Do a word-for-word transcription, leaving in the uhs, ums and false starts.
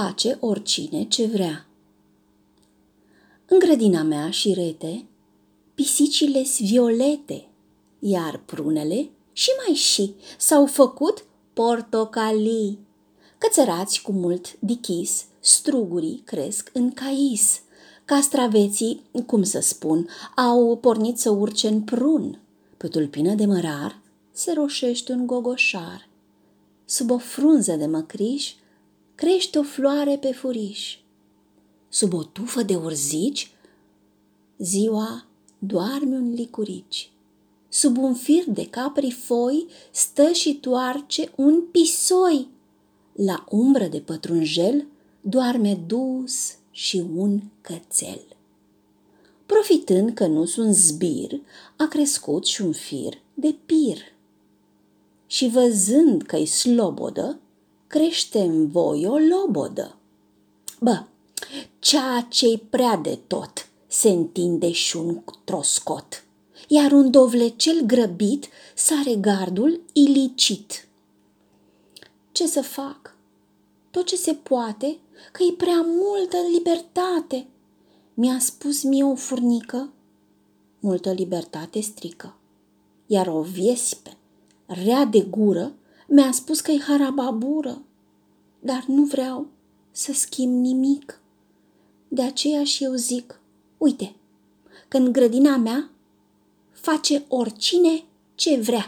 face oricine ce vrea. În grădina mea, șirete, pisicile-s violete, iar prunele și mai și s-au făcut portocalii. Cățărați cu mult dichis, strugurii cresc în cais. Castraveții, cum să spun, au pornit să urce în prun. Pe tulpină de mărar se roșește un gogoșar. Sub o frunză de măcriș crește o floare pe furiș. Sub o tufă de urzici ziua doarme un licurici. Sub un fir de capri foi stă și toarce un pisoi. La umbră de pătrunjel doarme dus și un cățel. Profitând că nu sunt zbir, a crescut și un fir de pir. Și văzând că-i slobodă, crește în voi o lobodă. Bă, ceea ce-i prea de tot, se întinde și un troscot, iar un dovlecel grăbit sare gardul ilicit. Ce să fac? Tot ce se poate, că-i prea multă libertate. Mi-a spus mie o furnică, multă libertate strică. Iar o viespe, rea de gură, mi-a spus că-i harababură. Dar nu vreau să schimb nimic. De aceea și eu zic, uite, că în grădina mea face oricine ce vrea.